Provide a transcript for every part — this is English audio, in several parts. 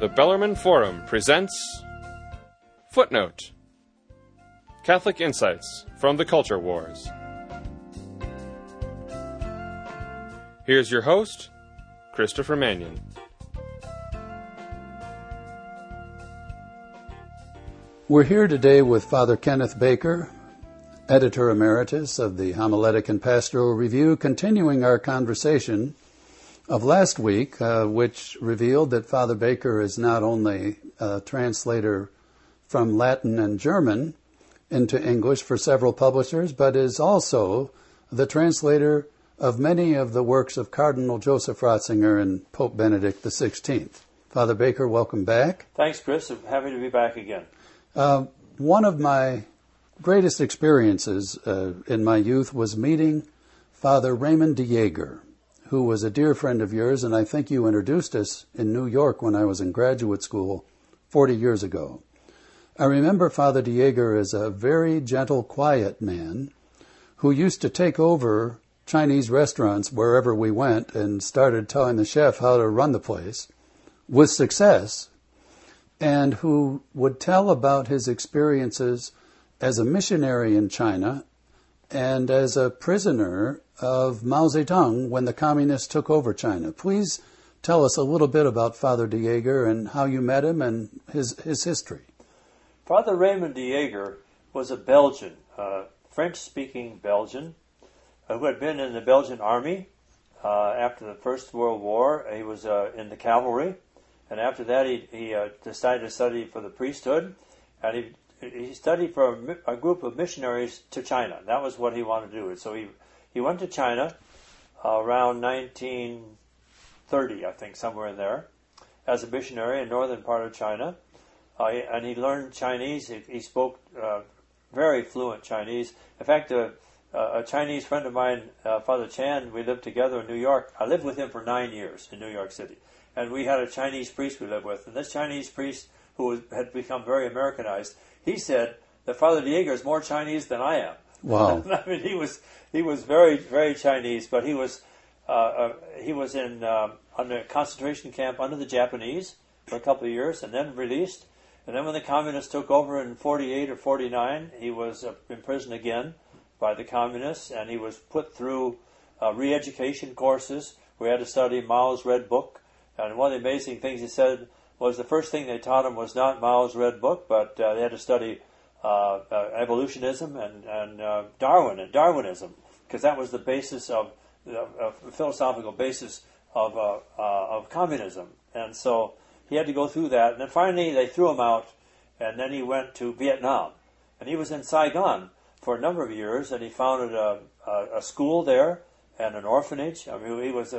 The Bellarmine Forum presents Footnote, Catholic Insights from the Culture Wars. Here's your host, Christopher Mannion. We're here today with Father Kenneth Baker, Editor Emeritus of the Homiletic and Pastoral Review, continuing our conversation of last week, which revealed that Father Baker is not only a translator from Latin and German into English for several publishers, but is also the translator of many of the works of Cardinal Joseph Ratzinger and Pope Benedict XVI. Father Baker, welcome back. Thanks, Chris. I'm happy to be back again. One of my greatest experiences in my youth was meeting Father Raymond de Jaeger, who was a dear friend of yours, and I think you introduced us in New York when I was in graduate school 40 years ago. I remember Father de Jaeger as a very gentle, quiet man who used to take over Chinese restaurants wherever we went and started telling the chef how to run the place with success, and who would tell about his experiences as a missionary in China and as a prisoner of Mao Zedong when the communists took over China. Please tell us a little bit about Father de Jaeger and how you met him and his history. Father Raymond de Jaeger was a Belgian, French-speaking Belgian, who had been in the Belgian army after the First World War. He was in the cavalry, and after that he decided to study for the priesthood, and he studied for a group of missionaries to China. That was what he wanted to do. So he went to China around 1930, I think, somewhere in there, as a missionary in northern part of China. And he learned Chinese. He spoke very fluent Chinese. In fact, a Chinese friend of mine, Father Chan, we lived together in New York. I lived with him for 9 years in New York City. And we had a Chinese priest we lived with. And this Chinese priest, who had become very Americanized, he said that Father de Jaeger is more Chinese than I am. Wow! I mean, he was very, very Chinese, but he was in on a concentration camp under the Japanese for a couple of years, and then released. And then when the communists took over in 48 or 49, he was imprisoned again by the communists, and he was put through re-education courses. We had to study Mao's Red Book, and one of the amazing things he said was the first thing they taught him was not Mao's Red Book, but they had to study evolutionism and Darwin and Darwinism, because that was the basis of the philosophical basis of communism. And so he had to go through that, and then finally they threw him out, and then he went to Vietnam, and he was in Saigon for a number of years, and he founded a school there and an orphanage. I mean, he was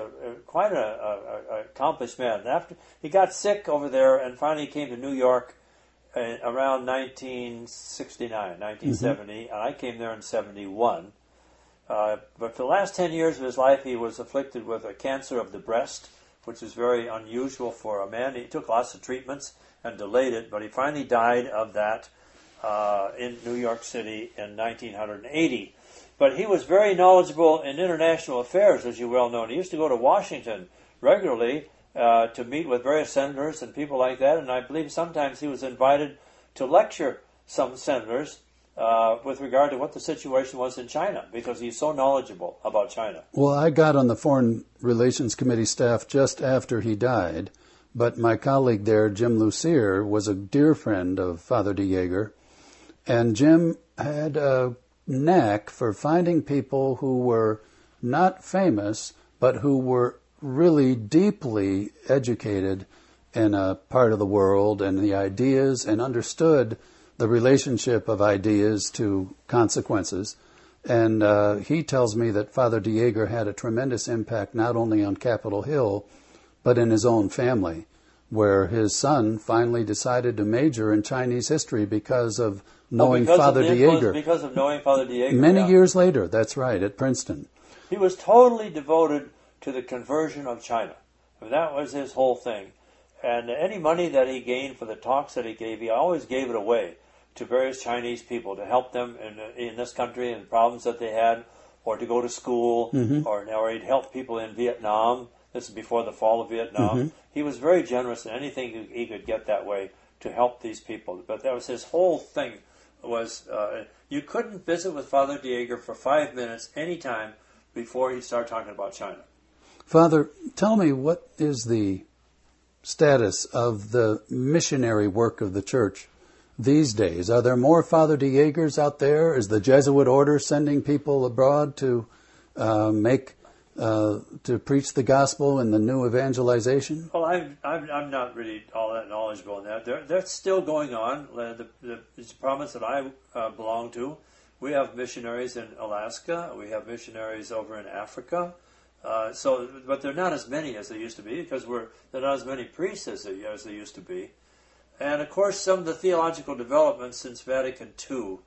quite an accomplished man. And after he got sick over there, and finally came to New York around 1969, 1970, and I came there in 1971. But for the last 10 years of his life, he was afflicted with a cancer of the breast, which is very unusual for a man. He took lots of treatments and delayed it, but he finally died of that in New York City in 1980. But he was very knowledgeable in international affairs, as you well know. And he used to go to Washington regularly to meet with various senators and people like that. And I believe sometimes he was invited to lecture some senators with regard to what the situation was in China, because he's so knowledgeable about China. Well, I got on the Foreign Relations Committee staff just after he died, but my colleague there, Jim Lucier, was a dear friend of Father de Jaeger. And Jim had a knack for finding people who were not famous, but who were really deeply educated in a part of the world and the ideas, and understood the relationship of ideas to consequences. And he tells me that Father de Jaeger had a tremendous impact not only on Capitol Hill, but in his own family, where his son finally decided to major in Chinese history because of knowing Father de Jaeger. Because of knowing Father de Jaeger. Many years later, that's right, at Princeton. He was totally devoted to the conversion of China. I mean, that was his whole thing. And any money that he gained for the talks that he gave, he always gave it away to various Chinese people to help them in this country and the problems that they had, or to go to school, or he'd help people in Vietnam This is before the fall of Vietnam. Mm-hmm. He was very generous in anything he could get that way to help these people. But that was his whole thing, was you couldn't visit with Father Diego for 5 minutes any time before he started talking about China. Father, tell me, what is the status of the missionary work of the church these days? Are there more Father Diegers out there? Is the Jesuit order sending people abroad to to preach the gospel and the new evangelization? Well, I'm not really all that knowledgeable in that. That's still going on. The province that I belong to, we have missionaries in Alaska. We have missionaries over in Africa. But they're not as many as they used to be, because there are not as many priests as there used to be. And, of course, some of the theological developments since Vatican II,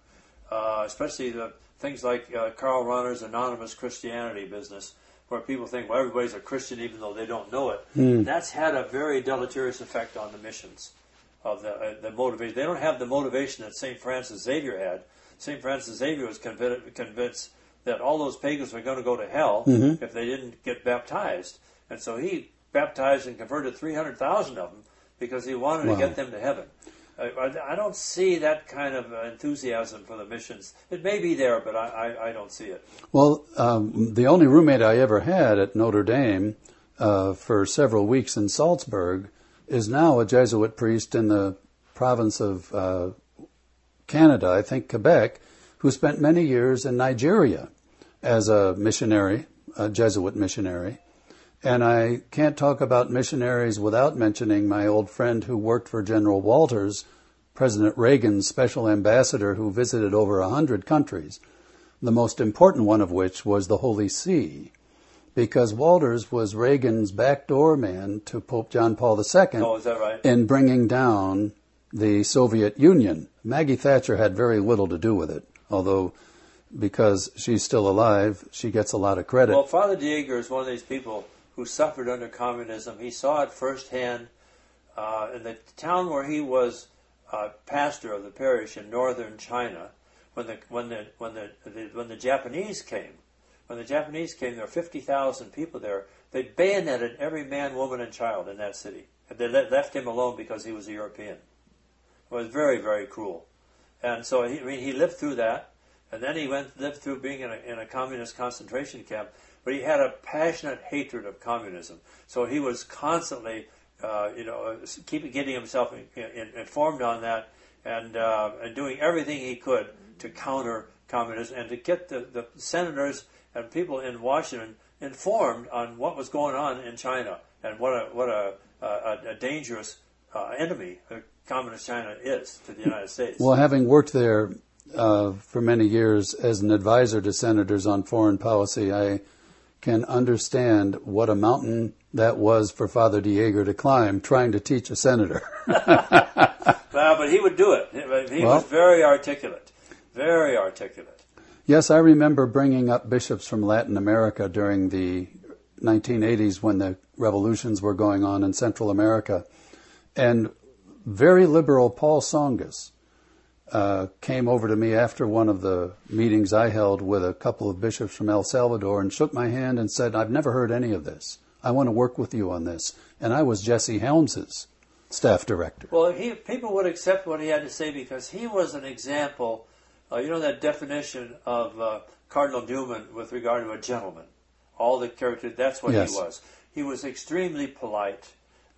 especially the things like Karl Rahner's anonymous Christianity business, where people think, well, everybody's a Christian even though they don't know it. Mm. That's had a very deleterious effect on the missions, of the motivation. They don't have the motivation that St. Francis Xavier had. St. Francis Xavier was convinced that all those pagans were going to go to hell mm-hmm. if they didn't get baptized. And so he baptized and converted 300,000 of them because he wanted to get them to heaven. I don't see that kind of enthusiasm for the missions. It may be there, but I don't see it. Well, the only roommate I ever had at Notre Dame for several weeks in Salzburg is now a Jesuit priest in the province of Canada, I think Quebec, who spent many years in Nigeria as a missionary, a Jesuit missionary. And I can't talk about missionaries without mentioning my old friend who worked for General Walters, President Reagan's special ambassador, who visited over 100 countries, the most important one of which was the Holy See, because Walters was Reagan's backdoor man to Pope John Paul II is that right? in bringing down the Soviet Union. Maggie Thatcher had very little to do with it, although because she's still alive, she gets a lot of credit. Well, Father Diego is one of these people who suffered under communism. He saw it firsthand in the town where he was pastor of the parish in northern China. When the Japanese came, there were 50,000 people there. They bayoneted every man, woman, and child in that city. They left him alone because he was a European. It was very, very cruel. And so he lived through that, and then he lived through being in a communist concentration camp. But he had a passionate hatred of communism, so he was constantly, getting himself informed on that, and doing everything he could to counter communism and to get the senators and people in Washington informed on what was going on in China and what a dangerous enemy communist China is to the United States. Well, having worked there for many years as an advisor to senators on foreign policy, I can understand what a mountain that was for Father Diego to climb, trying to teach a senator. Well, but he would do it. He was very articulate, very articulate. Yes, I remember bringing up bishops from Latin America during the 1980s when the revolutions were going on in Central America. And very liberal Paul Tsongas came over to me after one of the meetings I held with a couple of bishops from El Salvador and shook my hand and said, "I've never heard any of this. I want to work with you on this." And I was Jesse Helms's staff director. Well, people would accept what he had to say because he was an example. That definition of Cardinal Newman with regard to a gentleman, all the character, that's what yes. he was. He was extremely polite,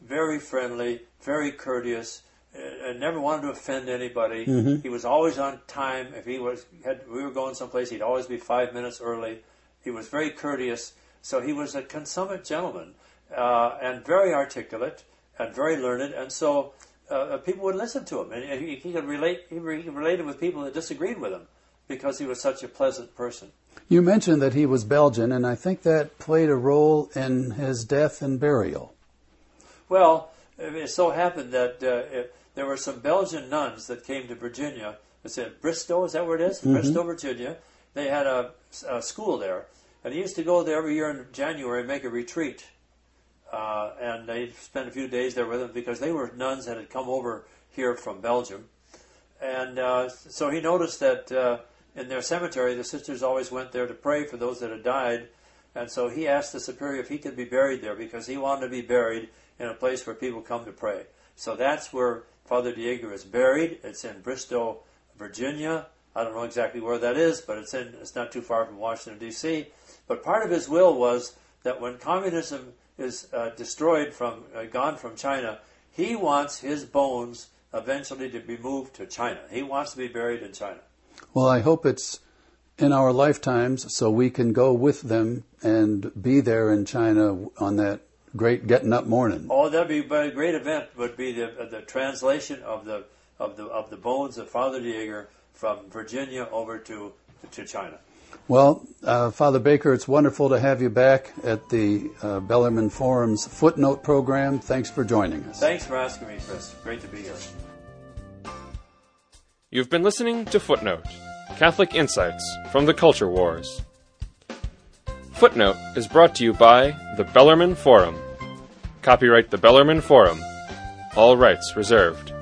very friendly, very courteous, and never wanted to offend anybody. Mm-hmm. He was always on time. If we were going someplace, he'd always be 5 minutes early. He was very courteous, so he was a consummate gentleman, and very articulate and very learned, and so people would listen to him, and he could relate. He related with people that disagreed with him because he was such a pleasant person. You mentioned that he was Belgian, and I think that played a role in his death and burial. Well, it so happened that there were some Belgian nuns that came to Virginia. It's in Bristow, is that where it is? Mm-hmm. Bristow, Virginia. They had a school there, and he used to go there every year in January and make a retreat. And they spent a few days there with him because they were nuns that had come over here from Belgium. And so he noticed that in their cemetery, the sisters always went there to pray for those that had died. And so he asked the superior if he could be buried there because he wanted to be buried in a place where people come to pray. So that's where Father Diego is buried. It's in Bristow, Virginia. I don't know exactly where that is, but it's not too far from Washington, D.C. But part of his will was that when communism is gone from China, he wants his bones eventually to be moved to China. He wants to be buried in China. Well, I hope it's in our lifetimes so we can go with them and be there in China on that great getting up morning. Oh, that'd be a great event. Would be the translation of the bones of Father Jaeger from Virginia over to China. Well, Father Baker, it's wonderful to have you back at the Bellarmine Forum's Footnote program. Thanks for joining us. Thanks for asking me, Chris. Great to be here. You've been listening to Footnote, Catholic Insights from the Culture Wars. Footnote is brought to you by the Bellarmine Forum. Copyright the Bellarmine Forum. All rights reserved.